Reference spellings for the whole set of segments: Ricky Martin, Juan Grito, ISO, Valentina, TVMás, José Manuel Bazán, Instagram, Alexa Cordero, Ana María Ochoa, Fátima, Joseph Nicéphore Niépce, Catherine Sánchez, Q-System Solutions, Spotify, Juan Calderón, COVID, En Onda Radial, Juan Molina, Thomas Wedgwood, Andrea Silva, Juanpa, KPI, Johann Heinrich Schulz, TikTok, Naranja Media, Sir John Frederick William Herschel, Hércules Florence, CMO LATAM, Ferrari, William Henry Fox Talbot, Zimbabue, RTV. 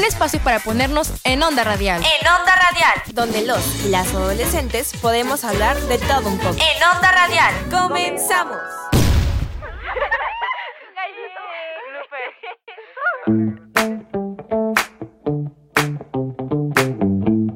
un espacio para ponernos en onda radial. En onda radial, donde los y las adolescentes podemos hablar de todo un poco. En onda radial, comenzamos.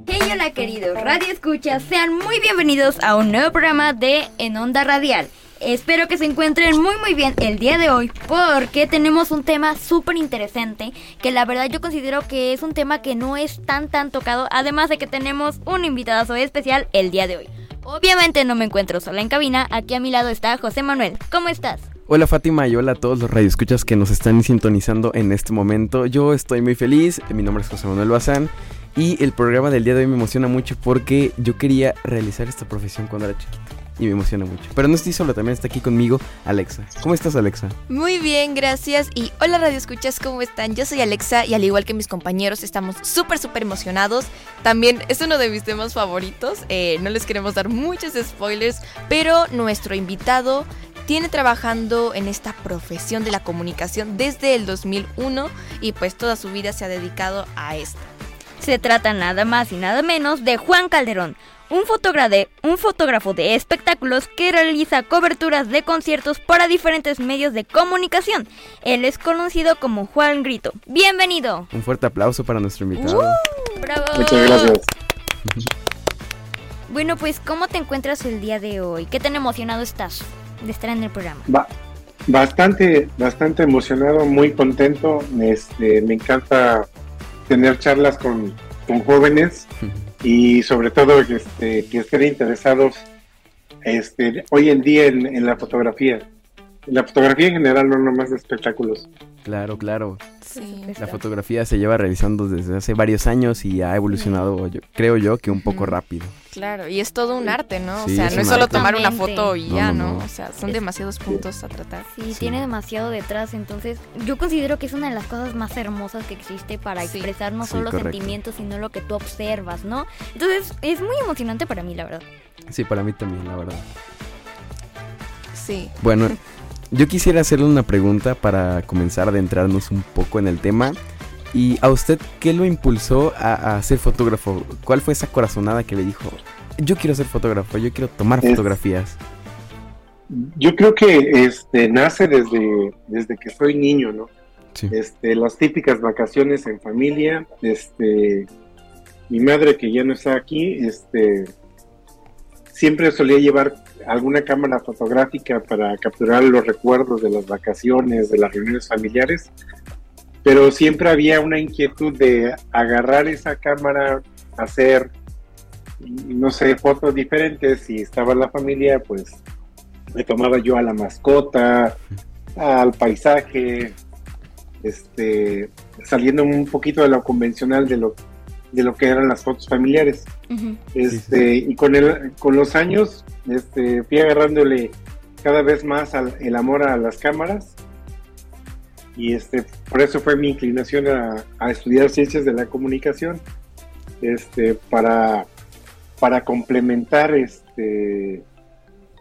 Hey, hola queridos radioescuchas, sean muy bienvenidos a un nuevo programa de En Onda Radial. Espero que se encuentren muy bien el día de hoy, porque tenemos un tema súper interesante que la verdad yo considero que es un tema que no es tan tocado, además de que tenemos un invitadazo especial el día de hoy. Obviamente no me encuentro sola en cabina, aquí a mi lado está José Manuel. ¿Cómo estás? Hola Fátima y hola a todos los radioescuchas que nos están sintonizando en este momento. Yo estoy muy feliz, mi nombre es José Manuel Bazán y el programa del día de hoy me emociona mucho porque yo quería realizar esta profesión cuando era chiquito. Y me emociona mucho. Pero no estoy solo, también está aquí conmigo Alexa. ¿Cómo estás, Alexa? Muy bien, gracias. Y hola radioescuchas, ¿cómo están? Yo soy Alexa y al igual que mis compañeros estamos súper emocionados. También es uno de mis temas favoritos. No les queremos dar muchos spoilers, pero nuestro invitado tiene trabajando en esta profesión de la comunicación desde el 2001 y pues toda su vida se ha dedicado a esto. Se trata nada más y nada menos de Juan Calderón, un fotógrafo de espectáculos que realiza coberturas de conciertos para diferentes medios de comunicación. Él es conocido como Juan Grito. ¡Bienvenido! Un fuerte aplauso para nuestro invitado. ¡Bravo! Muchas gracias. Bueno, pues, ¿cómo te encuentras el día de hoy? ¿Qué tan emocionado estás de estar en el programa? Bastante emocionado, muy contento. Me encanta tener charlas con jóvenes y sobre todo que estén interesados hoy en día en la fotografía. La fotografía en general, no nomás de espectáculos. Claro. Sí, la fotografía se lleva realizando desde hace varios años y ha evolucionado, creo yo, que un poco rápido. Claro, y es todo un arte, ¿no? Sí, o sea, no es solo tomar una foto y ya, ¿no? O sea, son demasiados puntos a tratar. Sí, tiene demasiado detrás, entonces yo considero que es una de las cosas más hermosas que existe para expresar no solo sentimientos, sino lo que tú observas, ¿no? Entonces, es muy emocionante para mí, la verdad. Sí, para mí también, la verdad. Sí. Bueno, yo quisiera hacerle una pregunta para comenzar a adentrarnos un poco en el tema. ¿Y a usted qué lo impulsó a ser fotógrafo? ¿Cuál fue esa corazonada que le dijo, yo quiero ser fotógrafo, yo quiero tomar fotografías? Yo creo que nace desde que soy niño, ¿no? Sí. Las típicas vacaciones en familia, mi madre que ya no está aquí, siempre solía llevar alguna cámara fotográfica para capturar los recuerdos de las vacaciones, de las reuniones familiares. Pero siempre había una inquietud de agarrar esa cámara, hacer, no sé, fotos diferentes. Si estaba la familia, pues me tomaba yo a la mascota, al paisaje, saliendo un poquito de lo convencional de lo que eran las fotos familiares. Uh-huh. Y con los años fui agarrándole cada vez más el amor a las cámaras. Y por eso fue mi inclinación a estudiar ciencias de la comunicación, para complementar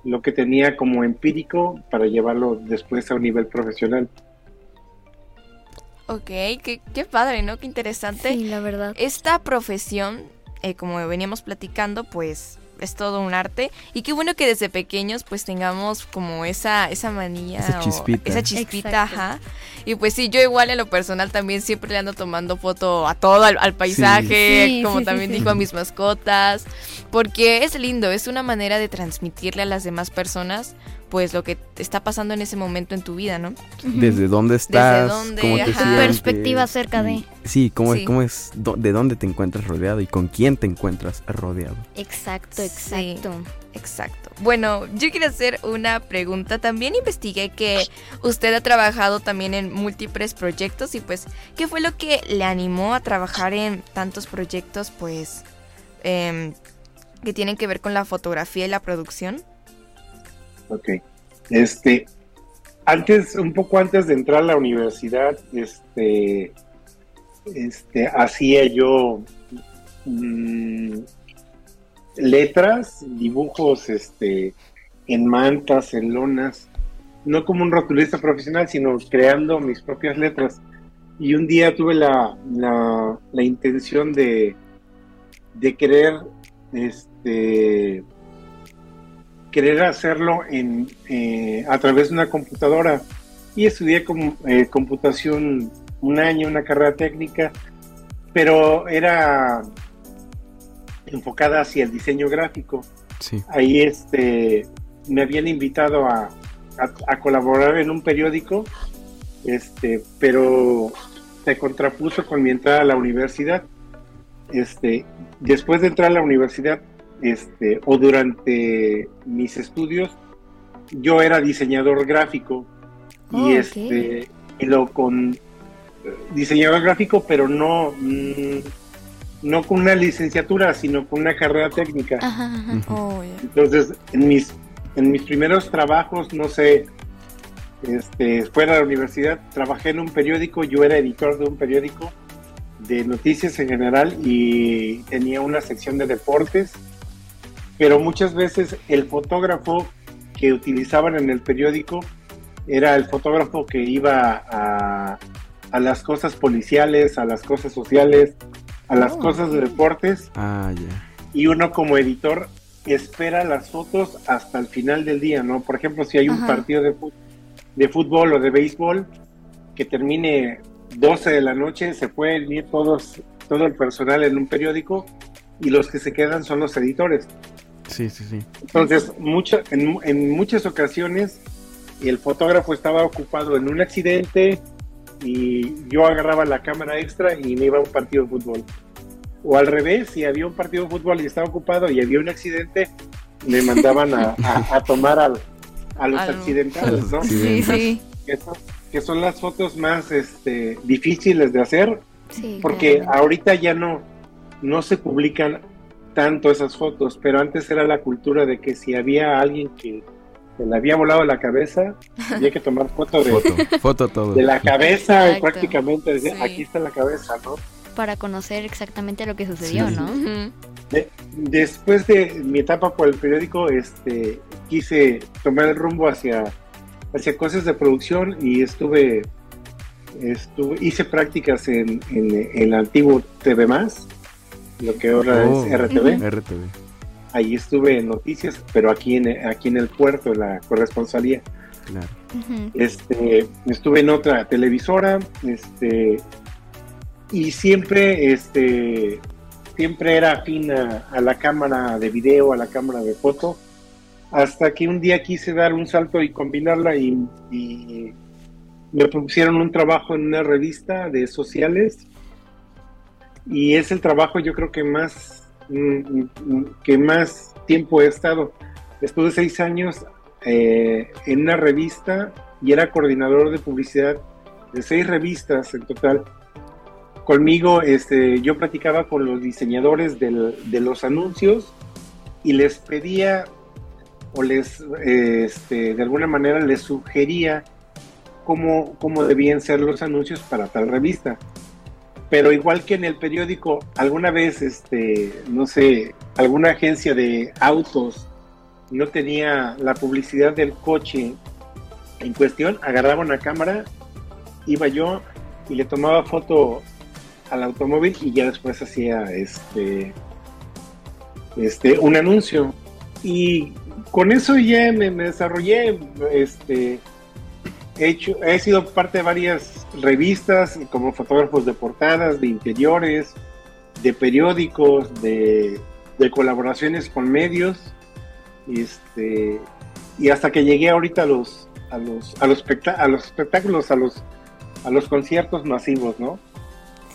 lo que tenía como empírico para llevarlo después a un nivel profesional. Ok, qué padre, ¿no? Qué interesante. Sí, la verdad. Esta profesión, como veníamos platicando, pues es todo un arte y qué bueno que desde pequeños pues tengamos como esa manía, esa chispita, ajá. Y pues sí, yo igual en lo personal también siempre le ando tomando foto a todo, al paisaje, como también dijo, a mis mascotas, porque es lindo, es una manera de transmitirle a las demás personas pues lo que te está pasando en ese momento en tu vida, ¿no? ¿Desde dónde estás? ¿Desde dónde? ¿Cómo te sientes? Perspectiva acerca de... Sí, ¿cómo es? ¿De dónde te encuentras rodeado y con quién te encuentras rodeado? Exacto. Bueno, yo quiero hacer una pregunta. También investigué que usted ha trabajado también en múltiples proyectos y pues, ¿qué fue lo que le animó a trabajar en tantos proyectos pues que tienen que ver con la fotografía y la producción? Ok, un poco antes de entrar a la universidad, hacía yo letras, dibujos, en mantas, en lonas, no como un rotulista profesional, sino creando mis propias letras. Y un día tuve la intención de querer hacerlo a través de una computadora, y estudié computación un año, una carrera técnica, pero era enfocada hacia el diseño gráfico. Sí. Ahí me habían invitado a colaborar en un periódico, pero se contrapuso con mi entrada a la universidad. Después de entrar a la universidad, o durante mis estudios, yo era diseñador gráfico. Oh, y okay. Diseñador gráfico, pero no con una licenciatura, sino con una carrera técnica. Ajá, ajá. Oh, yeah. Entonces, en mis primeros trabajos, no sé, fuera de la universidad, trabajé en un periódico. Yo era editor de un periódico de noticias en general y tenía una sección de deportes, pero muchas veces el fotógrafo que utilizaban en el periódico era el fotógrafo que iba a las cosas policiales, a las cosas sociales, a las cosas de deportes. Ah, yeah. Y uno como editor espera las fotos hasta el final del día, ¿no? Por ejemplo, si hay un partido de fútbol o de béisbol que termine 12 de la noche, se pueden ir todo el personal en un periódico, y los que se quedan son los editores. Sí, sí, sí. Entonces, en muchas ocasiones el fotógrafo estaba ocupado en un accidente y yo agarraba la cámara extra y me iba a un partido de fútbol. O al revés, si había un partido de fútbol y estaba ocupado y había un accidente, me mandaban a tomar a los accidentales, ¿no? Sí, sí. Que son las fotos más difíciles de hacer, sí, porque claro, ahorita ya no se publican tanto esas fotos, pero antes era la cultura de que si había alguien que se le había volado la cabeza, había que tomar foto todo. De la cabeza. Exacto. Prácticamente, sí. Aquí está la cabeza, ¿no? Para conocer exactamente lo que sucedió, sí, ¿no? Uh-huh. Después de mi etapa por el periódico, quise tomar el rumbo hacia cosas de producción, y hice prácticas en el antiguo TVMás, lo que ahora es RTV. Uh-huh. RTV. Ahí estuve en noticias, pero aquí en el puerto, en la corresponsalía. Claro. Uh-huh. Estuve en otra televisora, y siempre era afín a la cámara de video, a la cámara de foto, hasta que un día quise dar un salto y combinarla, y me propusieron un trabajo en una revista de sociales, y es el trabajo, yo creo, que más tiempo he estado. Estuve 6 años en una revista, y era coordinador de publicidad de 6 revistas en total. Conmigo, yo platicaba con los diseñadores de los anuncios, y les pedía, o de alguna manera les sugería cómo debían ser los anuncios para tal revista. Pero igual que en el periódico, alguna vez, no sé, alguna agencia de autos no tenía la publicidad del coche en cuestión, agarraba una cámara, iba yo y le tomaba foto al automóvil, y ya después hacía un anuncio, y con eso ya me desarrollé. He sido parte de varias revistas como fotógrafos de portadas, de interiores, de periódicos, de colaboraciones con medios, y hasta que llegué ahorita a los espectáculos, a los conciertos masivos, ¿no?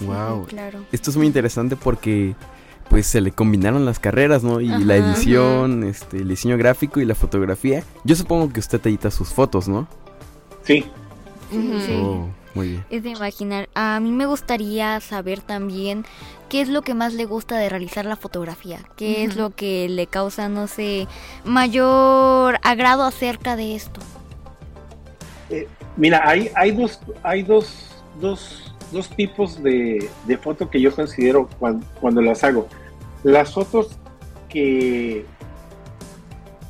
Wow, claro. Esto es muy interesante porque pues se le combinaron las carreras, ¿no? Y ajá, la edición, ajá, el diseño gráfico y la fotografía. Yo supongo que usted edita sus fotos, ¿no? Sí. Uh-huh. Oh, muy bien. Es de imaginar. A mí me gustaría saber también qué es lo que más le gusta de realizar la fotografía, qué uh-huh es lo que le causa, no sé, mayor agrado acerca de esto. Mira, hay dos tipos de foto que yo considero cuando las hago. Las fotos que...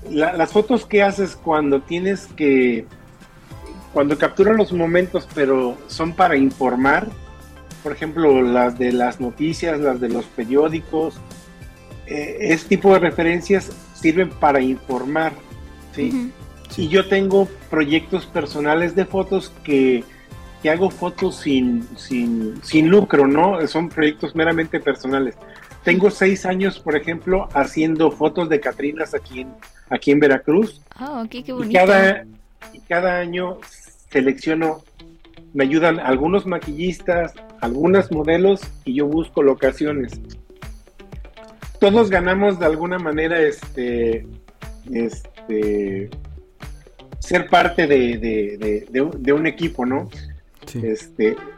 Las fotos que haces cuando tienes que... cuando capturan los momentos, pero son para informar, por ejemplo, las de las noticias, las de los periódicos, este tipo de referencias sirven para informar, ¿sí? Sí. Y yo tengo proyectos personales de fotos que hago fotos sin lucro, ¿no? Son proyectos meramente personales. Tengo 6 años, por ejemplo, haciendo fotos de Catrinas aquí en Veracruz. Ah, ok, qué bonito. Y cada año selecciono, me ayudan algunos maquillistas, algunas modelos, y yo busco locaciones. Todos ganamos de alguna manera ser parte de un equipo, ¿no? Sí.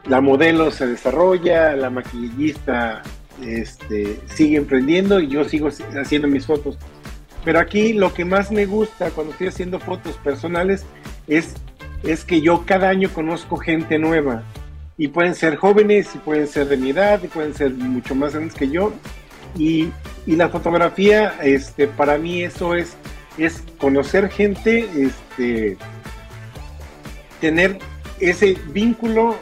La modelo se desarrolla, la maquillista sigue emprendiendo y yo sigo haciendo mis fotos. Pero aquí lo que más me gusta cuando estoy haciendo fotos personales es que yo cada año conozco gente nueva, y pueden ser jóvenes, y pueden ser de mi edad, y pueden ser mucho más grandes que yo, y la fotografía, para mí eso es conocer gente, tener ese vínculo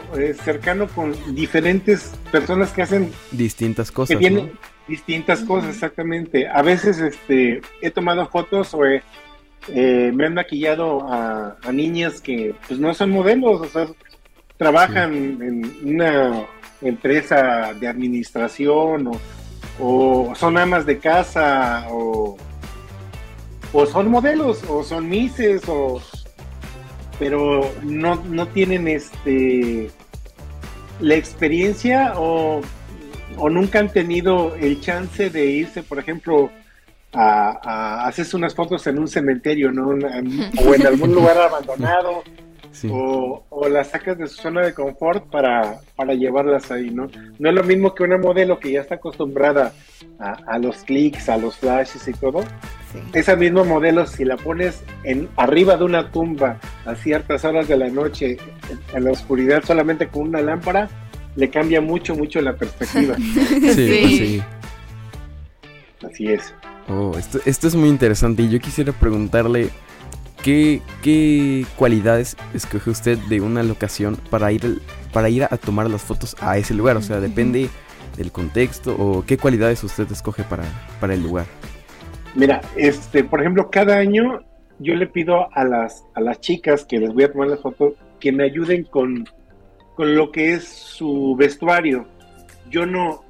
cercano con diferentes personas que hacen distintas cosas, que tienen, ¿no? Distintas cosas, exactamente. A veces he tomado fotos o me han maquillado a niñas que pues no son modelos, o sea, trabajan en una empresa de administración o son amas de casa o son modelos o son misses pero no tienen la experiencia o nunca han tenido el chance de irse, por ejemplo, a haces unas fotos en un cementerio, ¿no? O en algún lugar abandonado, sí. o las sacas de su zona de confort para llevarlas ahí, ¿no? No es lo mismo que una modelo que ya está acostumbrada a los clics, a los flashes y todo. Sí. Esa misma modelo, si la pones arriba de una tumba a ciertas horas de la noche, en la oscuridad, solamente con una lámpara, le cambia mucho, mucho la perspectiva. Sí, sí. Así es. Oh, esto es muy interesante, y yo quisiera preguntarle qué cualidades escoge usted de una locación para ir a tomar las fotos a ese lugar. O sea, depende del contexto, o qué cualidades usted escoge para el lugar. Mira, por ejemplo, cada año yo le pido a las chicas que les voy a tomar las fotos que me ayuden con lo que es su vestuario. Yo no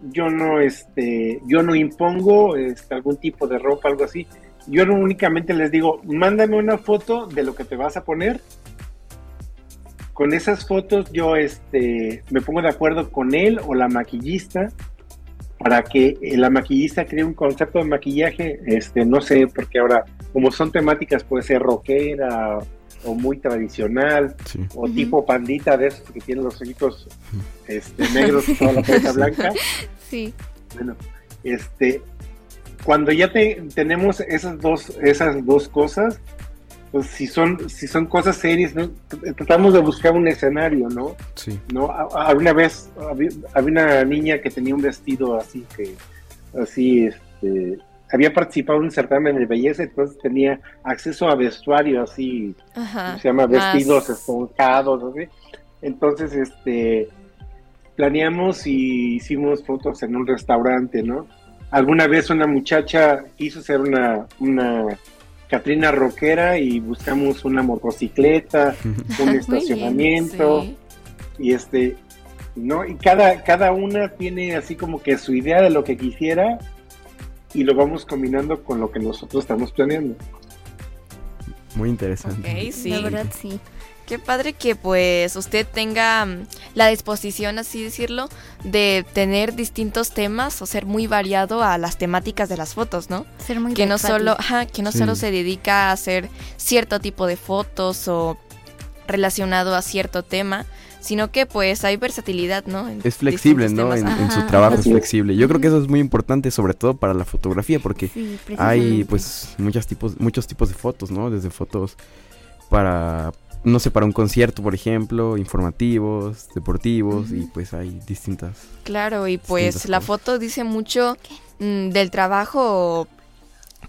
impongo algún tipo de ropa, algo así. Yo no, únicamente les digo, mándame una foto de lo que te vas a poner. Con esas fotos yo me pongo de acuerdo con él o la maquillista para que la maquillista cree un concepto de maquillaje, no sé, porque ahora, como son temáticas, puede ser rockera o muy tradicional, sí. O tipo pandita de esos que tienen los ojitos negros y toda la cabeza blanca. Sí. Bueno, cuando ya tenemos esas dos cosas, pues si son cosas serias, ¿no? Tratamos de buscar un escenario, ¿no? Sí. No, había una niña que tenía un vestido así, había participado en un certamen de belleza, entonces tenía acceso a vestuario así. Ajá. Se llama vestidos esponjados, así. Entonces, planeamos y hicimos fotos en un restaurante, ¿no? Alguna vez una muchacha quiso ser una Catrina rockera y buscamos una motocicleta, un estacionamiento. Bien, sí. Y ¿no? Y cada una tiene así como que su idea de lo que quisiera, y lo vamos combinando con lo que nosotros estamos planeando. Muy interesante. Okay, sí. La verdad, sí. Qué padre que pues usted tenga la disposición, así decirlo, de tener distintos temas o ser muy variado a las temáticas de las fotos, ¿no? Ser muy que no solo se dedica a hacer cierto tipo de fotos o relacionado a cierto tema, sino que pues hay versatilidad, ¿no? Es flexible, ¿no? En su trabajo es flexible. Yo creo que eso es muy importante, sobre todo para la fotografía, porque sí, hay pues muchos tipos de fotos, ¿no? Desde fotos para, no sé, para un concierto, por ejemplo, informativos, deportivos, y pues hay distintas. Claro, y pues la foto dice mucho del trabajo,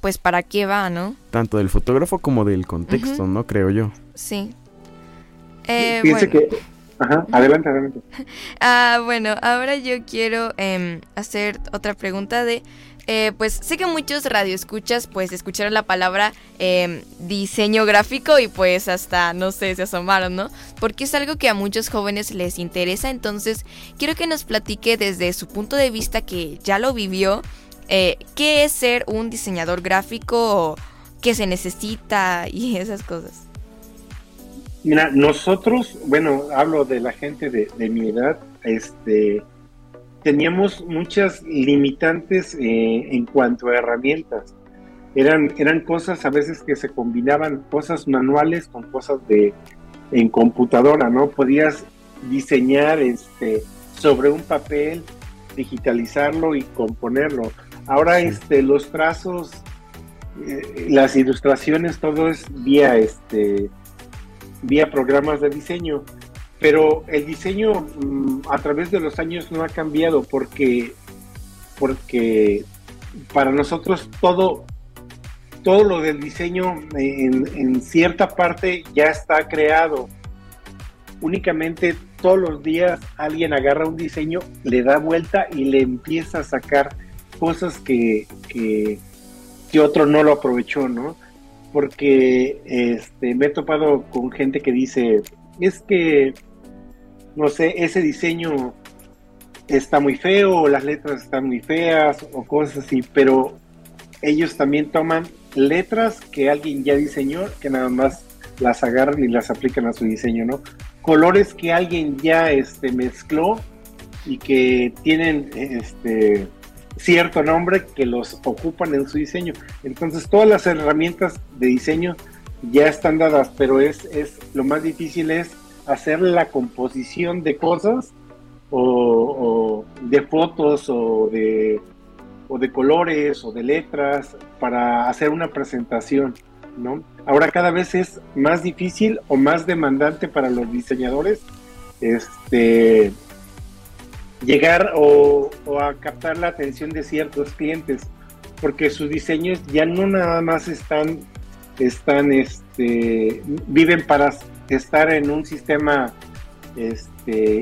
pues para qué va, ¿no? Tanto del fotógrafo como del contexto, ¿no? Creo yo. Sí. Fíjense bueno. Que... Ajá, adelante, adelante. Bueno, ahora yo quiero hacer otra pregunta de... pues sé que muchos radioescuchas pues escucharon la palabra diseño gráfico y pues hasta, no sé, se asomaron, ¿no? Porque es algo que a muchos jóvenes les interesa, entonces quiero que nos platique desde su punto de vista que ya lo vivió, ¿qué es ser un diseñador gráfico? ¿Qué se necesita? Y esas cosas. Mira, nosotros, bueno, hablo de la gente de mi edad, teníamos muchas limitantes en cuanto a herramientas. Eran cosas a veces que se combinaban, cosas manuales con cosas en computadora, ¿no? Podías diseñar sobre un papel, digitalizarlo y componerlo. Ahora los trazos, las ilustraciones, todo es vía programas de diseño. Pero el diseño a través de los años no ha cambiado porque para nosotros todo lo del diseño en cierta parte ya está creado. Únicamente todos los días alguien agarra un diseño, le da vuelta y le empieza a sacar cosas que otro no lo aprovechó, ¿no? Porque me he topado con gente que dice, es que no sé, ese diseño está muy feo, o las letras están muy feas, o cosas así, pero ellos también toman letras que alguien ya diseñó, que nada más las agarran y las aplican a su diseño, ¿no? Colores que alguien ya mezcló y que tienen cierto nombre que los ocupan en su diseño. Entonces todas las herramientas de diseño ya están dadas, pero es lo más difícil es hacer la composición de cosas o de fotos o de colores o de letras para hacer una presentación, ¿no? Ahora cada vez es más difícil o más demandante para los diseñadores llegar o a captar la atención de ciertos clientes, porque sus diseños ya no nada más viven para estar en un sistema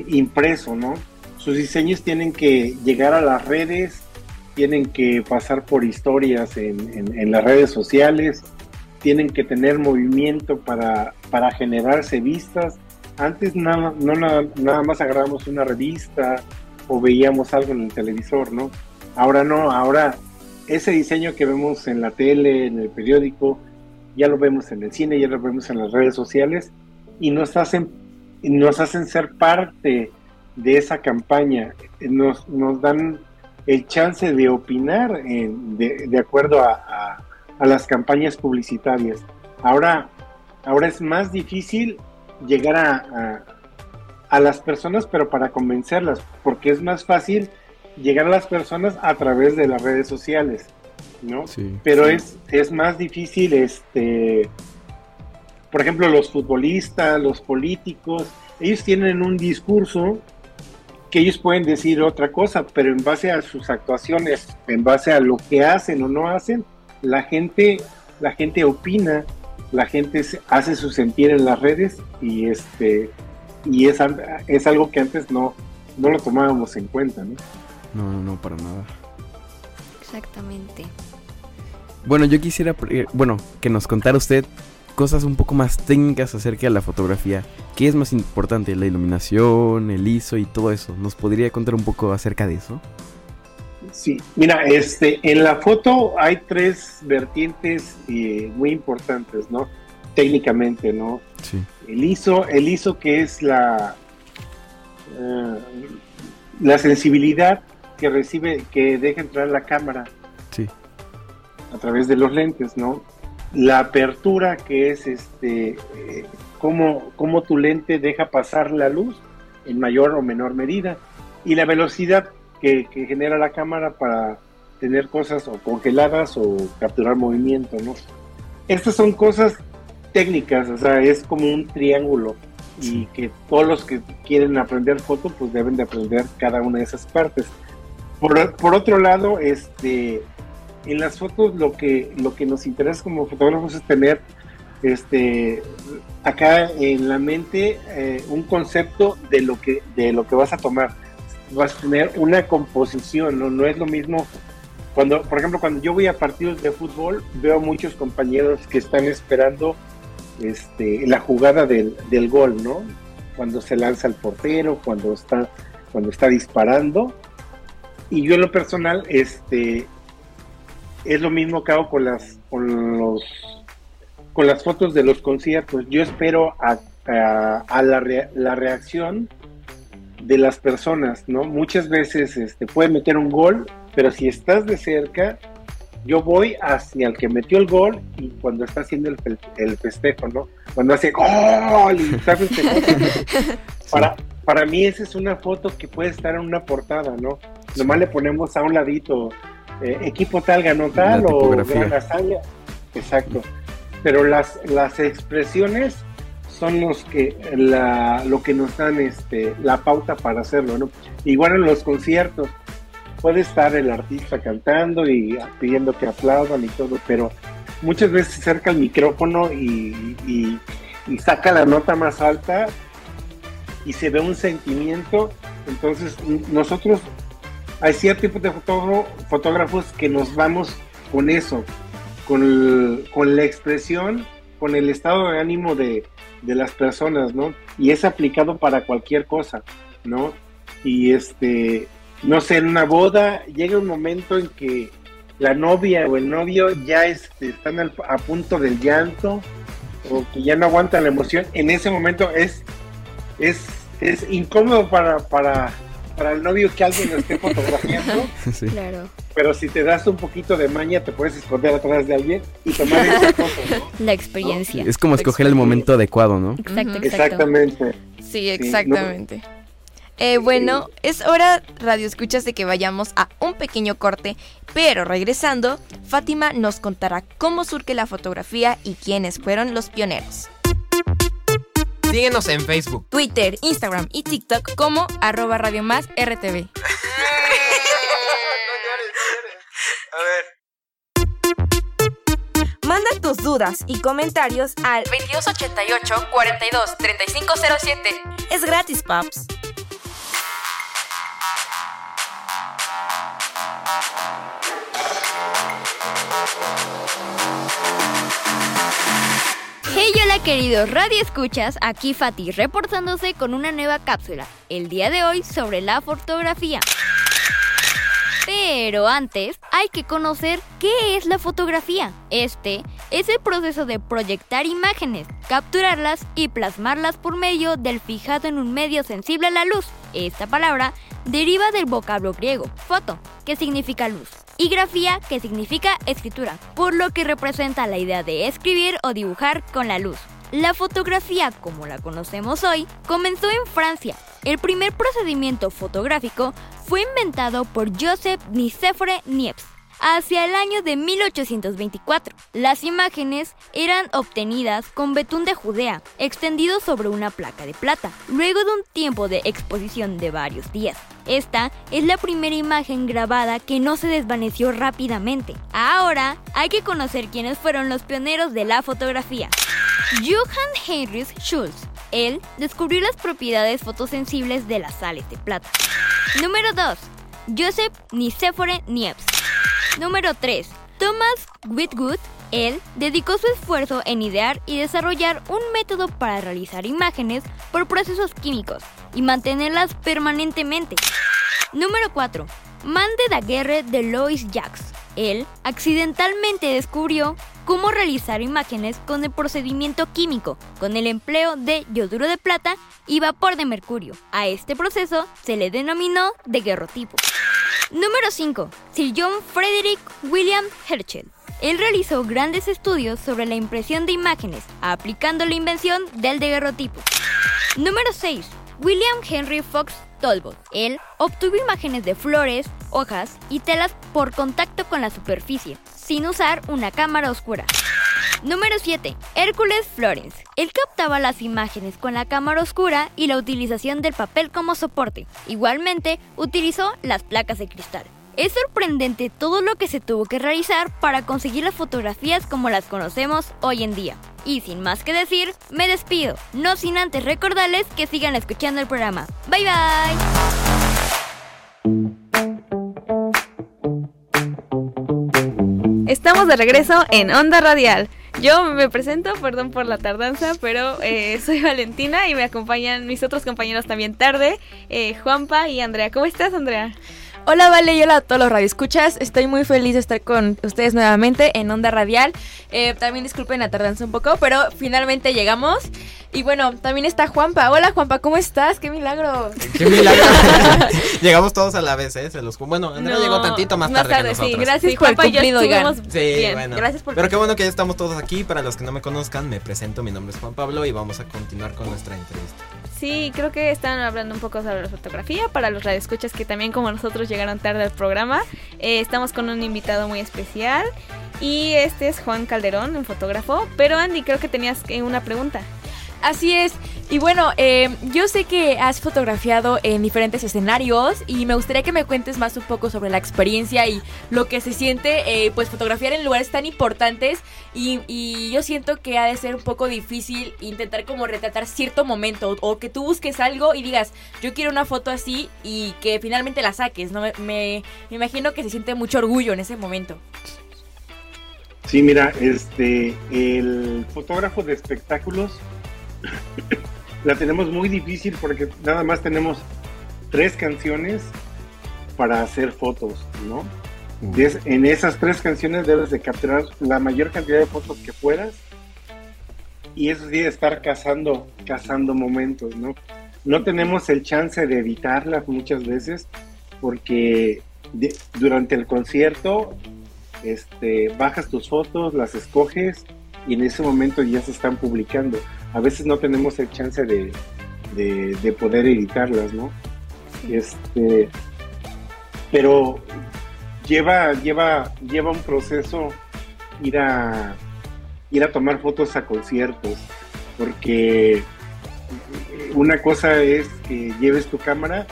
impreso, ¿no? Sus diseños tienen que llegar a las redes, tienen que pasar por historias en las redes sociales, tienen que tener movimiento para generarse vistas. Antes nada más agarramos una revista o veíamos algo en el televisor, ¿no? Ahora no, ahora ese diseño que vemos en la tele, en el periódico, ya lo vemos en el cine, ya lo vemos en las redes sociales y nos hacen ser parte de esa campaña, nos dan el chance de opinar de acuerdo a las campañas publicitarias. Ahora es más difícil llegar a las personas, pero para convencerlas, porque es más fácil llegar a las personas a través de las redes sociales, ¿no? Sí, pero sí. Es más difícil, por ejemplo, los futbolistas, los políticos, ellos tienen un discurso que ellos pueden decir otra cosa, pero en base a sus actuaciones, en base a lo que hacen o no hacen, la gente opina, la gente hace su sentir en las redes y es algo que antes no lo tomábamos en cuenta, ¿no? No, para nada. Exactamente. Bueno, yo quisiera que nos contara usted cosas un poco más técnicas acerca de la fotografía. ¿Qué es más importante? ¿La iluminación, el ISO y todo eso? ¿Nos podría contar un poco acerca de eso? Sí, mira, en la foto hay tres vertientes muy importantes, ¿no? Técnicamente, ¿no? Sí. El ISO que es la sensibilidad que recibe, que deja entrar la cámara, sí, a través de los lentes, ¿no? La apertura, que es cómo tu lente deja pasar la luz en mayor o menor medida, y la velocidad que genera la cámara para tener cosas o congeladas o capturar movimiento, ¿no? Estas son cosas técnicas, o sea, es como un triángulo, y que todos los que quieren aprender foto pues deben de aprender cada una de esas partes. Por otro lado, en las fotos lo que nos interesa como fotógrafos es tener acá en la mente un concepto de lo que vas a tomar. Vas a tener una composición, ¿no? No es lo mismo. Cuando, por ejemplo, cuando yo voy a partidos de fútbol, veo muchos compañeros que están esperando la jugada del gol, ¿no? Cuando se lanza el portero, cuando está disparando. Y yo en lo personal, es lo mismo que hago con las fotos de los conciertos. Yo espero a la reacción de las personas, ¿no? Muchas veces puede meter un gol, pero si estás de cerca, yo voy hacia el que metió el gol, y cuando está haciendo el festejo, ¿no? Cuando hace ¡gol! Y está festejando. Para mí esa es una foto que puede estar en una portada, ¿no? Nomás le ponemos a un ladito, equipo tal ganó tal, o gran hazaña. Exacto. Pero las expresiones son lo que nos dan la pauta para hacerlo, ¿no? Igual en los conciertos puede estar el artista cantando y pidiendo que aplaudan y todo, pero muchas veces se acerca el micrófono y saca la nota más alta y se ve un sentimiento. Entonces nosotros, hay cierto tipo de fotógrafos que nos vamos con eso, con la expresión, con el estado de ánimo de las personas, ¿no? Y es aplicado para cualquier cosa, ¿no? Y no sé, en una boda llega un momento en que la novia o el novio ya están a punto del llanto, o que ya no aguantan la emoción. En ese momento es incómodo para el novio que alguien lo esté fotografiando. Sí. Claro. Pero si te das un poquito de maña, te puedes esconder atrás de alguien y tomar esa foto, ¿no? La experiencia. ¿No? Es como escoger el momento adecuado, ¿no? Exacto, exacto. Exactamente. Sí, exactamente. Sí, ¿no? Bueno, es hora, Radio Escuchas, de que vayamos a un pequeño corte, pero regresando, Fátima nos contará cómo surge la fotografía y quiénes fueron los pioneros. Síguenos en Facebook, Twitter, Instagram y TikTok como @RadioMásRTV. Manda tus dudas y comentarios al 2288-423507. Es gratis, paps. Hey, hola queridos Radio Escuchas, aquí Fati reportándose con una nueva cápsula, el día de hoy sobre la fotografía. Pero antes hay que conocer qué es la fotografía. Este es el proceso de proyectar imágenes, capturarlas y plasmarlas por medio del fijado en un medio sensible a la luz. Esta palabra deriva del vocablo griego foto, que significa luz, y grafía, que significa escritura, por lo que representa la idea de escribir o dibujar con la luz. La fotografía, como la conocemos hoy, comenzó en Francia. El primer procedimiento fotográfico fue inventado por Joseph Nicéphore Niépce hacia el año de 1824. Las imágenes eran obtenidas con betún de Judea, extendido sobre una placa de plata, luego de un tiempo de exposición de varios días. Esta es la primera imagen grabada que no se desvaneció rápidamente. Ahora hay que conocer quiénes fueron los pioneros de la fotografía. Johann Heinrich Schulz. Él descubrió las propiedades fotosensibles de las sales de plata. Número 2. Joseph Nicéphore Niépce. Número 3. Thomas Wedgwood. Él dedicó su esfuerzo en idear y desarrollar un método para realizar imágenes por procesos químicos y mantenerlas permanentemente. Número 4. Mandé Daguerre de Louis Jacques. Él accidentalmente descubrió cómo realizar imágenes con el procedimiento químico, con el empleo de yoduro de plata y vapor de mercurio. A este proceso se le denominó daguerrotipo. Número 5. Sir John Frederick William Herschel. Él realizó grandes estudios sobre la impresión de imágenes, aplicando la invención del daguerrotipo. Número 6. William Henry Fox Talbot. Él obtuvo imágenes de flores, hojas y telas por contacto con la superficie, sin usar una cámara oscura. Número 7. Hércules Florence. Él captaba las imágenes con la cámara oscura y la utilización del papel como soporte. Igualmente, utilizó las placas de cristal. Es sorprendente todo lo que se tuvo que realizar para conseguir las fotografías como las conocemos hoy en día. Y sin más que decir, me despido, no sin antes recordarles que sigan escuchando el programa. Bye bye. Estamos de regreso en Onda Radial. Yo me presento, perdón por la tardanza, pero soy Valentina y me acompañan mis otros compañeros también tarde, Juanpa y Andrea. ¿Cómo estás, Andrea? Hola Vale y hola a todos los radioescuchas, estoy muy feliz de estar con ustedes nuevamente en Onda Radial. También disculpen la tardanza un poco, pero finalmente llegamos. Y bueno, también está Juanpa. Hola Juanpa, ¿cómo estás? ¡Qué milagro! ¡Qué milagro! Llegamos todos a la vez, ¿eh? Bueno, Andrea llegó tantito más tarde que nosotros. Sí, gracias por el cumplido, oigan. Sí, bueno. Pero qué bueno que ya estamos todos aquí. Para los que no me conozcan, me presento, mi nombre es Juan Pablo y vamos a continuar con nuestra entrevista. Sí, creo que están hablando un poco sobre la fotografía para los radioescuchas que también como nosotros llegaron tarde al programa. Estamos con un invitado muy especial y este es Juan Calderón, un fotógrafo. Pero Andy, creo que tenías una pregunta. Así es, y bueno, yo sé que has fotografiado en diferentes escenarios y me gustaría que me cuentes más un poco sobre la experiencia y lo que se siente pues fotografiar en lugares tan importantes y yo siento que ha de ser un poco difícil intentar como retratar cierto momento o que tú busques algo y digas yo quiero una foto así y que finalmente la saques, ¿no? Me imagino que se siente mucho orgullo en ese momento. Sí, mira, el fotógrafo de espectáculos la tenemos muy difícil porque nada más tenemos 3 canciones para hacer fotos, ¿no? En esas 3 canciones debes de capturar la mayor cantidad de fotos que puedas y eso sí, estar cazando momentos, ¿no? No tenemos el chance de editarlas muchas veces porque durante el concierto bajas tus fotos, las escoges y en ese momento ya se están publicando. A veces no tenemos el chance de poder editarlas, ¿no? Pero lleva un proceso ir a tomar fotos a conciertos, porque una cosa es que lleves tu cámara,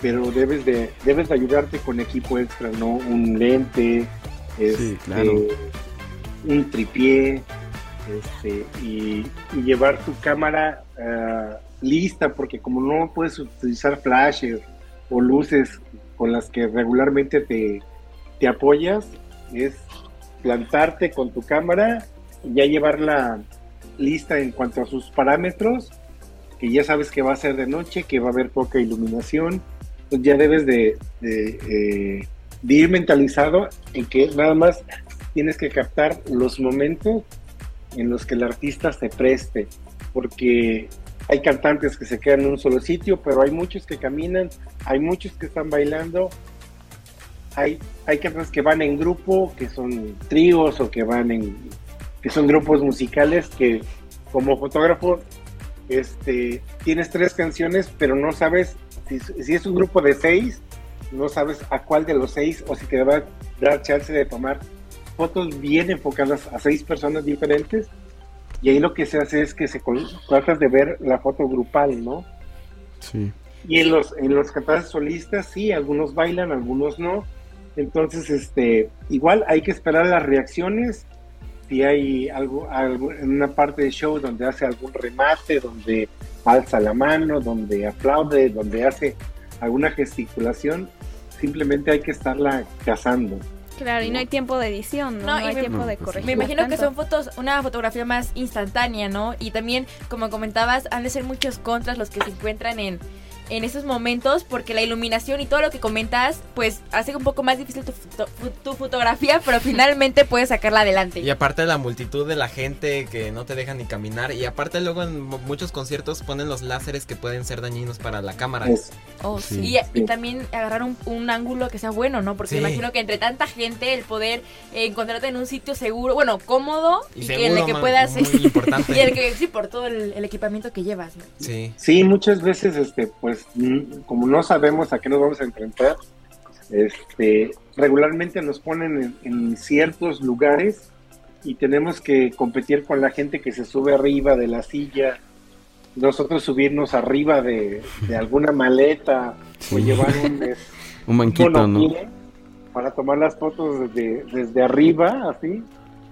pero debes de ayudarte con equipo extra, ¿no? Un lente, sí, claro, un tripié. Y llevar tu cámara lista, porque como no puedes utilizar flashes o luces con las que regularmente te apoyas, es plantarte con tu cámara y ya llevarla lista en cuanto a sus parámetros, que ya sabes que va a ser de noche, que va a haber poca iluminación, pues ya debes de ir mentalizado en que nada más tienes que captar los momentos en los que el artista se preste, porque hay cantantes que se quedan en un solo sitio, pero hay muchos que caminan, hay muchos que están bailando, hay cantantes que van en grupo, que son tríos o que son grupos musicales, que como fotógrafo tienes 3 canciones, pero no sabes si es un grupo de 6, no sabes a cuál de los 6 o si te va a dar chance de tomar fotos bien enfocadas a 6 personas diferentes, y ahí lo que se hace es que tratas de ver la foto grupal, ¿no? Sí. Y en los cantantes solistas, sí, algunos bailan, algunos no. Entonces, igual hay que esperar las reacciones. Si hay algo en una parte del show donde hace algún remate, donde alza la mano, donde aplaude, donde hace alguna gesticulación, simplemente hay que estarla cazando. Claro, y no hay tiempo de edición, no hay tiempo de corregir. Me imagino que son una fotografía más instantánea, ¿no? Y también, como comentabas, han de ser muchos contras los que se encuentran en esos momentos, porque la iluminación y todo lo que comentas, pues, hace un poco más difícil tu fotografía, pero finalmente puedes sacarla adelante. Y aparte la multitud de la gente que no te deja ni caminar, y aparte luego en muchos conciertos ponen los láseres que pueden ser dañinos para la cámara. Oh, sí. Y también agarrar un ángulo que sea bueno, ¿no? Porque imagino que entre tanta gente el poder encontrarte en un sitio seguro, bueno, cómodo, y seguro, en el que puedas... Muy importante. Y el que, sí, por todo el equipamiento que llevas, ¿no? Sí. Sí, muchas veces, pues, como no sabemos a qué nos vamos a enfrentar, regularmente nos ponen en ciertos lugares y tenemos que competir con la gente que se sube arriba de la silla, nosotros subirnos arriba de alguna maleta, sí, o llevar un manquito, ¿no? para tomar las fotos desde arriba, así,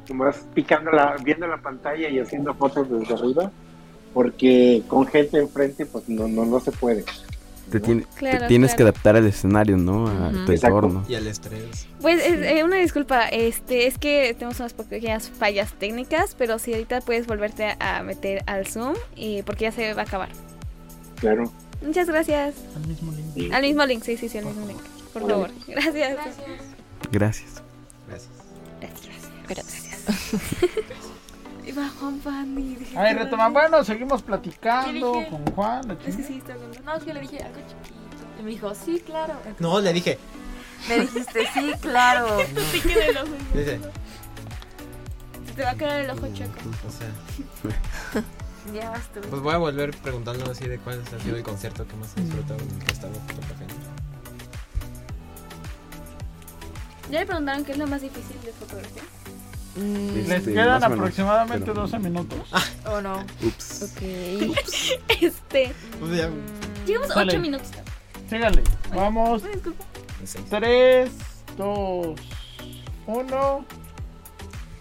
nomás picándola, viendo la pantalla y haciendo fotos desde arriba, porque con gente enfrente, pues no se puede. Te tienes que adaptar al escenario, ¿no? A tu entorno. Y al estrés. Pues sí. Una disculpa, es que tenemos unas pequeñas fallas técnicas, pero si ahorita puedes volverte a meter al Zoom, porque ya se va a acabar. Claro. Muchas gracias. Al mismo link. Sí. Al mismo link, sí, al mismo link. Por favor. Gracias. Iba Juan Pani. Ahí retoman, bueno, seguimos platicando con Juan. Es que sí, está bien. No, es que le dije algo chiquito. Y me dijo, sí, claro. No, le dije. Me dijiste, sí, claro. Sí, que en el ojo. Dice. Se te va a quedar el ojo chueco. O sea. Ya vas tú. Pues voy a volver preguntando así de cuál ha sido el concierto que más he disfrutado en el que he estado con la gente. ¿Ya le preguntaron qué es lo más difícil de fotografía? Les quedan aproximadamente 12 minutos. ¿O no? Ups. Ok. Llegamos a 8 minutos. Síganle. Vamos. 3, 2, 1.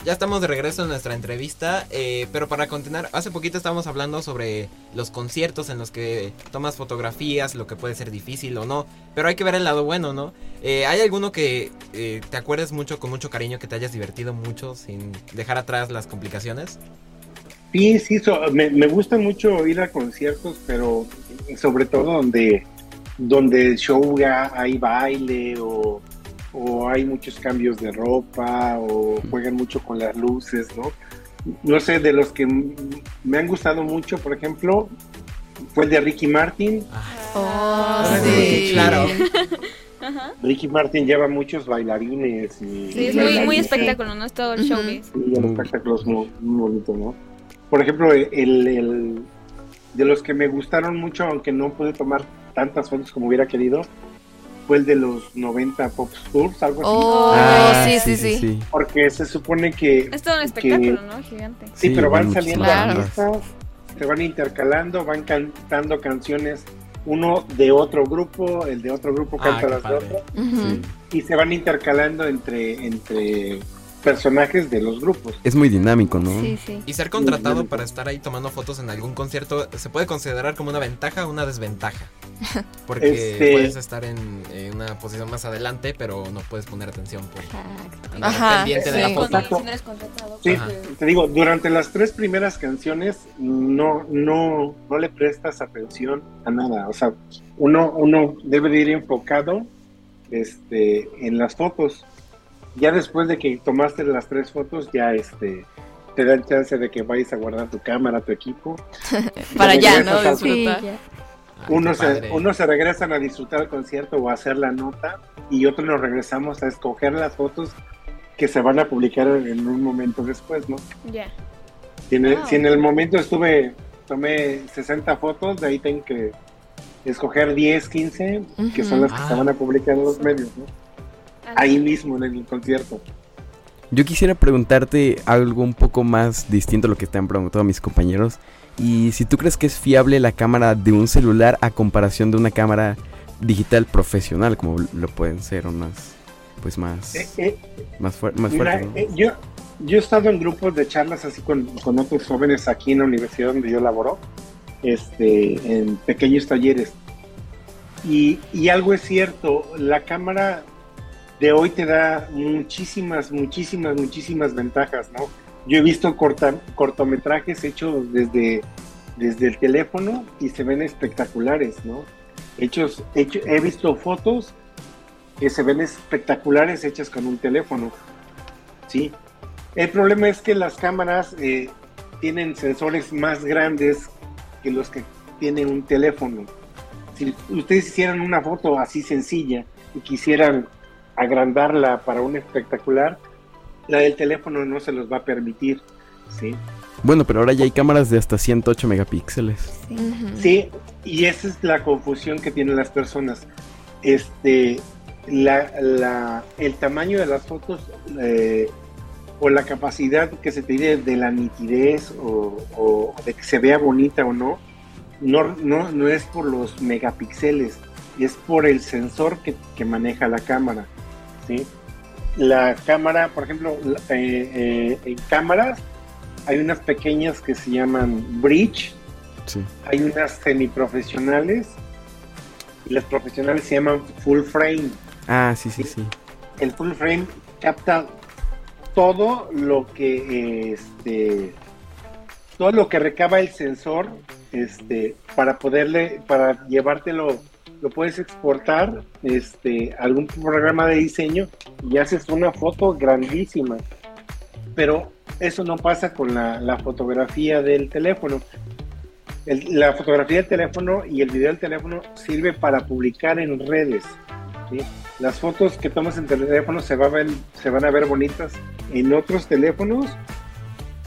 Ya estamos de regreso en nuestra entrevista. Pero para continuar, hace poquito estábamos hablando sobre los conciertos en los que tomas fotografías, lo que puede ser difícil o no. Pero hay que ver el lado bueno, ¿no? ¿Hay alguno que te acuerdes mucho, con mucho cariño, que te hayas divertido mucho sin dejar atrás las complicaciones? Sí, me gusta mucho ir a conciertos, pero sobre todo donde el show hay baile o hay muchos cambios de ropa, o juegan mucho con las luces, ¿no? No sé, de los que me han gustado mucho, por ejemplo, fue el de Ricky Martin. Sí, claro. Ajá. Ricky Martin lleva muchos bailarines. Sí, es muy espectáculo, ¿no? Es todo el showbiz. Sí, el espectáculo es muy, muy bonito, ¿no? Por ejemplo, el de los que me gustaron mucho, aunque no pude tomar tantas fotos como hubiera querido, fue el de los 90 Pop Tours, algo así. Sí. Porque se supone que... Es todo un espectáculo, ¿no? Gigante. Sí, pero van saliendo artistas, se van intercalando, van cantando canciones, uno de otro grupo, el de otro grupo canta las de otro, y se van intercalando entre personajes de los grupos. Es muy dinámico, ¿no? Sí. Y ser contratado para estar ahí tomando fotos en algún concierto, ¿se puede considerar como una ventaja o una desventaja? Porque puedes estar en una posición más adelante, pero no puedes poner atención por andar pendiente de la foto. Si no eres contratado, te digo, durante las 3 primeras canciones no le prestas atención a nada. O sea, uno debe de ir enfocado en las fotos. Ya después de que tomaste las 3 fotos, ya te dan chance de que vayas a guardar tu cámara, tu equipo. Para allá, ¿no? Disfrutar. Unos se regresan a disfrutar el concierto o a hacer la nota, y otros nos regresamos a escoger las fotos que se van a publicar en un momento después, ¿no? Ya. Si en el momento tomé 60 fotos, de ahí tengo que escoger 10, 15, que son las que se van a publicar en los medios, ¿no? Ahí mismo, en el concierto. Yo quisiera preguntarte algo un poco más distinto a lo que están preguntando mis compañeros. Y si tú crees que es fiable la cámara de un celular a comparación de una cámara digital profesional, como lo pueden ser unas, pues más fuertes, ¿no? Yo he estado en grupos de charlas así con otros jóvenes aquí en la universidad donde yo laboro, en pequeños talleres. Y algo es cierto, la cámara de hoy te da muchísimas ventajas, ¿no? Yo he visto cortometrajes hechos desde el teléfono y se ven espectaculares, ¿no? He visto fotos que se ven espectaculares hechas con un teléfono, ¿sí? El problema es que las cámaras tienen sensores más grandes que los que tiene un teléfono. Si ustedes hicieran una foto así sencilla y quisieran agrandarla para un espectacular, la del teléfono no se los va a permitir, ¿sí? Bueno, pero ahora ya hay cámaras de hasta 108 megapíxeles. Sí, y esa es la confusión que tienen las personas. El tamaño de las fotos o la capacidad que se tiene de la nitidez o de que se vea bonita o no es por los megapíxeles, es por el sensor que maneja la cámara. ¿sí? La cámara, por ejemplo, en cámaras hay unas pequeñas que se llaman bridge, sí. Hay unas semiprofesionales y las profesionales se llaman full frame. Ah, sí, sí, sí. El full frame capta todo lo que todo lo que recaba el sensor, para poderle, para llevártelo, lo puedes exportar a algún programa de diseño y haces una foto grandísima. Pero eso no pasa con la fotografía del teléfono. La fotografía del teléfono y el video del teléfono sirve para publicar en redes, ¿sí? Las fotos que tomas en teléfono se van a ver bonitas en otros teléfonos.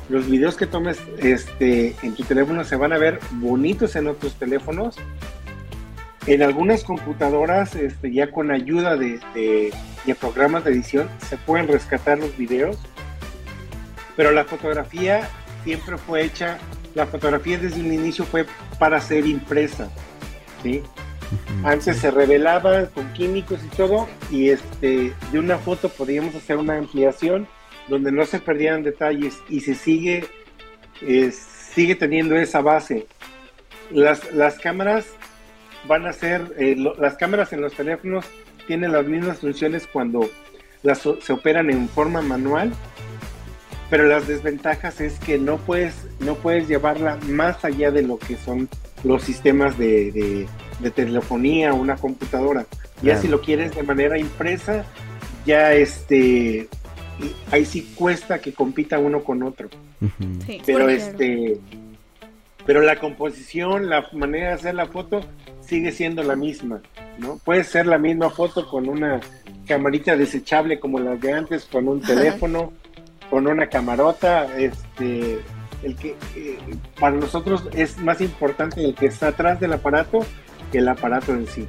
Los videos que tomes en tu teléfono se van a ver bonitos en otros teléfonos. En algunas computadoras, ya con ayuda de programas de edición, se pueden rescatar los videos. Pero la fotografía siempre fue hecha, la fotografía desde un inicio fue para ser impresa, ¿sí? Antes se revelaba con químicos y todo, y de una foto podíamos hacer una ampliación donde no se perdieran detalles, y se sigue teniendo esa base. Las cámaras van a ser, las cámaras en los teléfonos tienen las mismas funciones cuando se operan en forma manual, pero las desventajas es que no puedes llevarla más allá de lo que son los sistemas de telefonía o una computadora. Ya si lo quieres de manera impresa, ya ahí sí cuesta que compita uno con otro. Sí, pero pero la composición, la manera de hacer la foto sigue siendo la misma, ¿no? Puede ser la misma foto con una camarita desechable como las de antes, con un teléfono, con una camarota. El que para nosotros es más importante el que está atrás del aparato que el aparato en sí.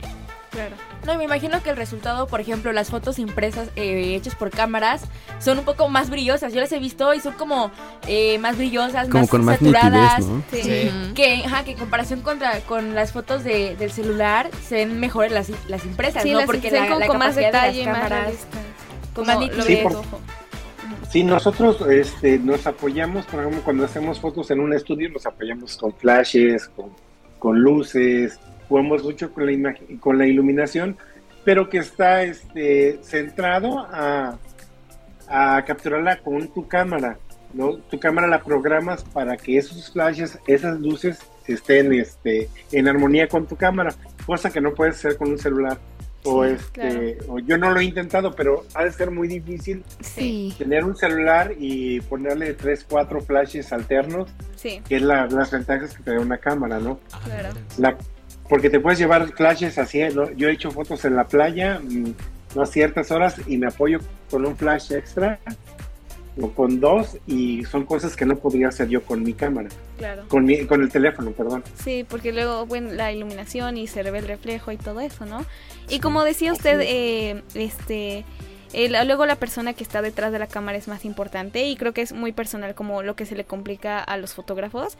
Claro. No, me imagino que el resultado, por ejemplo, las fotos impresas hechas por cámaras son un poco más brillosas. Yo las he visto y son como más brillosas, como más con saturadas, más nitidez, ¿no? Sí. Sí. Que en comparación con las fotos del celular se ven mejor las impresas, sí, ¿no? Porque la con más detalle, de las cámaras, con más nitidez. Sí, sí, nosotros nos apoyamos, por ejemplo, cuando hacemos fotos en un estudio, nos apoyamos con flashes, con luces. Jugamos mucho con la iluminación, pero que está centrado a capturarla con tu cámara, ¿no? Tu cámara la programas para que esos flashes, esas luces estén en armonía con tu cámara, cosa que no puedes hacer con un celular. O sí, claro. O yo no lo he intentado, pero ha de ser muy difícil, sí, tener un celular y ponerle 3-4 flashes alternos, sí, que es las ventajas que te da una cámara, ¿no? Claro. Porque te puedes llevar flashes así, ¿no? Yo he hecho fotos en la playa, a ciertas horas, y me apoyo con un flash extra o con dos, y son cosas que no podría hacer yo con mi cámara. Claro. Con el teléfono, perdón. Sí, porque luego, bueno, la iluminación y se le ve el reflejo y todo eso, ¿no? Y como decía usted, luego la persona que está detrás de la cámara es más importante, y creo que es muy personal como lo que se le complica a los fotógrafos.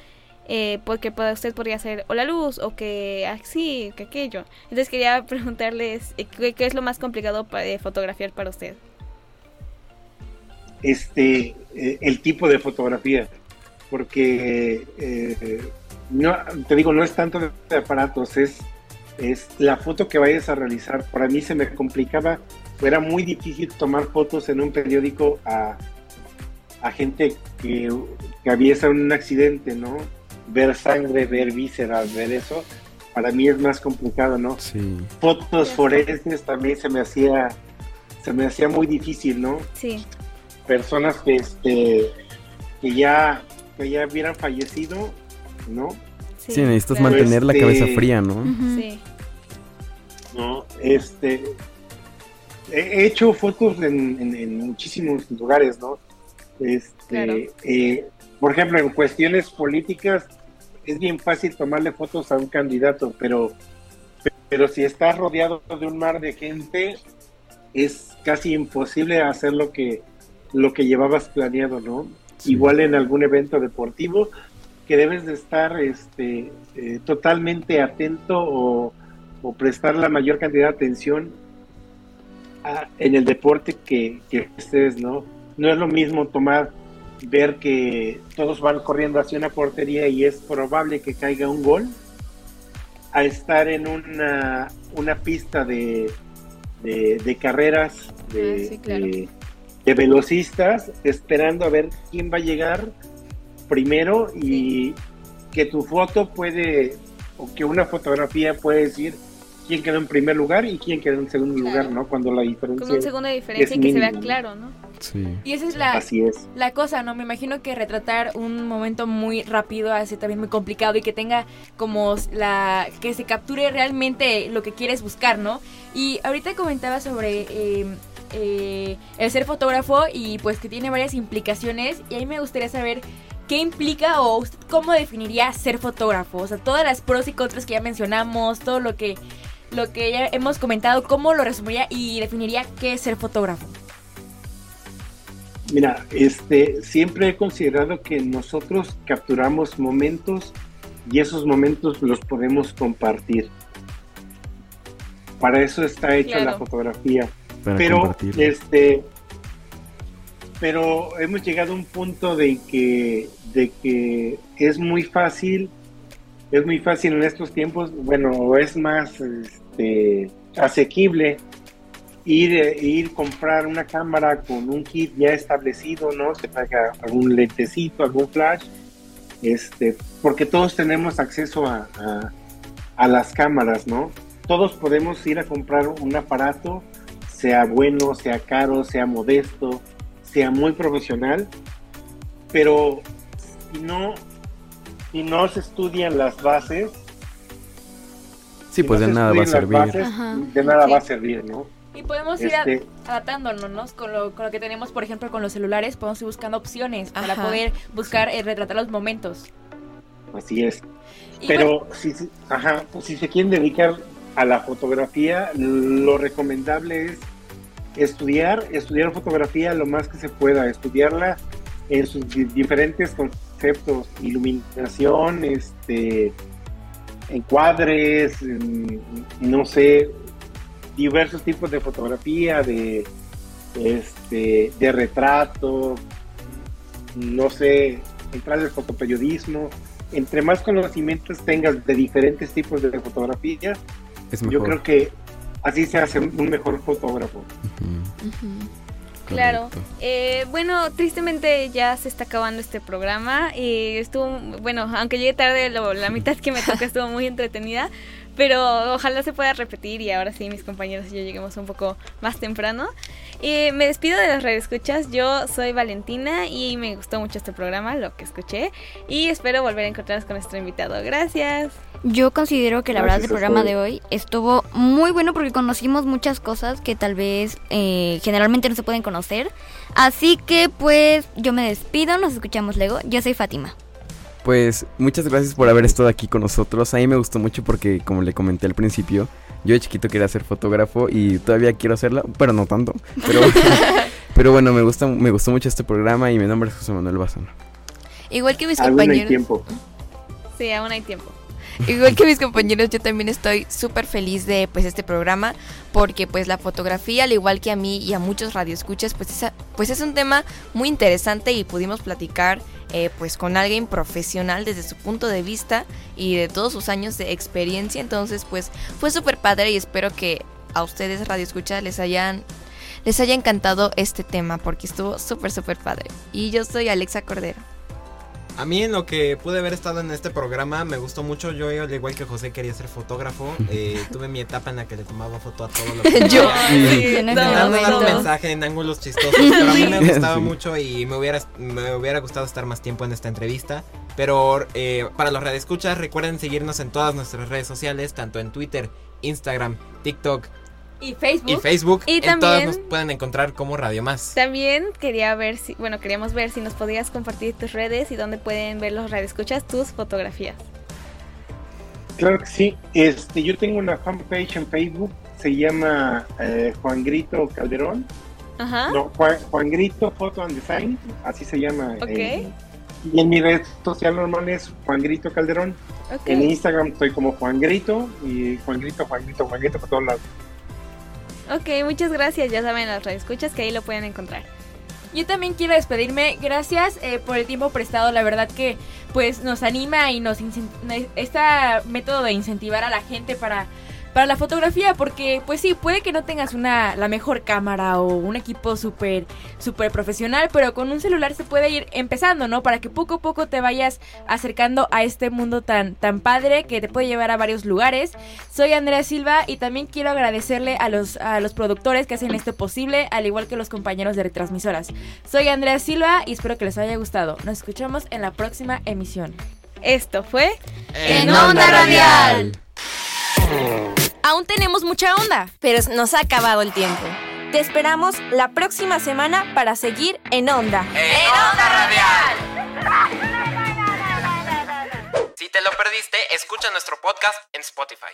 Porque usted podría hacer o la luz o que así, que aquello. Entonces quería preguntarles ¿qué es lo más complicado de fotografiar para usted? El tipo de fotografía, porque no, te digo, no es tanto de aparatos, es la foto que vayas a realizar. Para mí se me complicaba, era muy difícil tomar fotos en un periódico a gente que había estado en un accidente, ¿no? Ver sangre, ver vísceras, ver eso, para mí es más complicado, ¿no? Sí. Fotos forenses también se me hacía muy difícil, ¿no? Sí. Personas que ya hubieran fallecido, ¿no? Sí, sí, necesitas, claro, mantener la cabeza fría, ¿no? Uh-huh. Sí. No, he hecho fotos en muchísimos lugares, ¿no? Claro. Por ejemplo, en cuestiones políticas es bien fácil tomarle fotos a un candidato, pero si estás rodeado de un mar de gente es casi imposible hacer lo que llevabas planeado, ¿no? Sí. Igual en algún evento deportivo que debes de estar totalmente atento o prestar la mayor cantidad de atención en el deporte que ustedes, ¿no? No es lo mismo ver que todos van corriendo hacia una portería y es probable que caiga un gol, a estar en una pista de carreras, sí, claro, de velocistas, esperando a ver quién va a llegar primero, y sí, que tu foto puede, o que una fotografía puede decir quién quedó en primer lugar y quién quedó en segundo, claro, lugar, ¿no? Cuando la diferencia con un segundo de diferencia y que mínimo, se vea claro, ¿no? Sí. Y esa es la cosa, ¿no? Me imagino que retratar un momento muy rápido así también muy complicado, y que tenga como que se capture realmente lo que quieres buscar, ¿no? Y ahorita comentaba sobre el ser fotógrafo, y pues que tiene varias implicaciones, y ahí me gustaría saber ¿qué implica, o usted cómo definiría ser fotógrafo? O sea, todas las pros y contras que ya mencionamos, todo lo que ya hemos comentado, ¿cómo lo resumiría y definiría qué es ser fotógrafo? Mira, siempre he considerado que nosotros capturamos momentos, y esos momentos los podemos compartir. Para eso está hecha, claro, la fotografía. Pero hemos llegado a un punto de que es muy fácil en estos tiempos, bueno, es más asequible ir comprar una cámara con un kit ya establecido, ¿no? Te paga algún lentecito, algún flash, porque todos tenemos acceso a las cámaras, ¿no? Todos podemos ir a comprar un aparato, sea bueno, sea caro, sea modesto, sea muy profesional, pero si no se estudian las bases, sí, pues de nada va a servir. De nada va a servir, ¿no? Y podemos ir adaptándonos con lo que tenemos, por ejemplo, con los celulares, podemos ir buscando opciones, ajá, para poder buscar retratar los momentos. Así es. Y pero bueno, si se quieren dedicar a la fotografía, lo recomendable es estudiar fotografía lo más que se pueda, estudiarla en sus diferentes conceptos, iluminación, encuadres, no sé, diversos tipos de fotografía, de retrato, no sé, entrar al fotoperiodismo. Entre más conocimientos tengas de diferentes tipos de fotografía, yo creo que así se hace un mejor fotógrafo. Uh-huh. Uh-huh. Claro. Bueno, tristemente ya se está acabando este programa. Aunque llegué tarde, la mitad que me toca estuvo muy entretenida. Pero ojalá se pueda repetir y ahora sí mis compañeros y yo lleguemos un poco más temprano. Me despido de los radioescuchas. Yo soy Valentina y me gustó mucho este programa, lo que escuché. Y espero volver a encontrarnos con nuestro invitado. Gracias. Yo considero que la verdad el programa de hoy estuvo muy bueno porque conocimos muchas cosas que tal vez generalmente no se pueden conocer. Así que pues yo me despido, nos escuchamos luego. Yo soy Fátima. Pues muchas gracias por haber estado aquí con nosotros. A mí me gustó mucho porque, como le comenté al principio, yo de chiquito quería ser fotógrafo y todavía quiero hacerlo, pero no tanto. Pero bueno, me gustó mucho este programa y mi nombre es José Manuel Bazán. Igual que mis compañeros. Aún hay tiempo. Sí, aún hay tiempo. Igual que mis compañeros, yo también estoy súper feliz de este programa, porque pues la fotografía, al igual que a mí y a muchos radioescuchas, es un tema muy interesante y pudimos platicar con alguien profesional desde su punto de vista y de todos sus años de experiencia. Entonces pues fue súper padre y espero que a ustedes radioescuchas les haya encantado este tema, porque estuvo súper súper padre. Y yo soy Alexa Cordero. A mí, en lo que pude haber estado en este programa, me gustó mucho. Yo, al igual que José, quería ser fotógrafo. Tuve mi etapa en la que le tomaba foto a todo lo que yo dando mensaje en ángulos chistosos, pero a mí me gustaba mucho y me hubiera gustado estar más tiempo en esta entrevista. Pero para los radioescuchas, recuerden seguirnos en todas nuestras redes sociales, tanto en Twitter, Instagram, TikTok y Facebook, y también todas nos pueden encontrar como Radio Más. También queríamos ver si nos podías compartir tus redes y dónde pueden ver los radioescuchas tus fotografías. Claro que sí, yo tengo una fanpage en Facebook, se llama Juan Grito Calderón. Ajá. No, Juan Grito Photo and Design, así se llama. Okay. Y en mi red social normal es Juan Grito Calderón. Okay. En Instagram estoy como Juan Grito y Juan Grito por todos lados. Ok, muchas gracias, ya saben las radioescuchas que ahí lo pueden encontrar. Yo también quiero despedirme, gracias por el tiempo prestado, la verdad que pues nos anima y nos este método de incentivar a la gente para la fotografía, porque pues sí, puede que no tengas la mejor cámara o un equipo súper profesional, pero con un celular se puede ir empezando, ¿no? Para que poco a poco te vayas acercando a este mundo tan padre que te puede llevar a varios lugares. Soy Andrea Silva y también quiero agradecerle a los productores que hacen esto posible, al igual que los compañeros de retransmisoras. Soy Andrea Silva y espero que les haya gustado. Nos escuchamos en la próxima emisión. Esto fue En Onda Radial. Aún tenemos mucha onda, pero nos ha acabado el tiempo. Te esperamos la próxima semana para seguir en Onda. ¡En Onda Radial! Si te lo perdiste, escucha nuestro podcast en Spotify.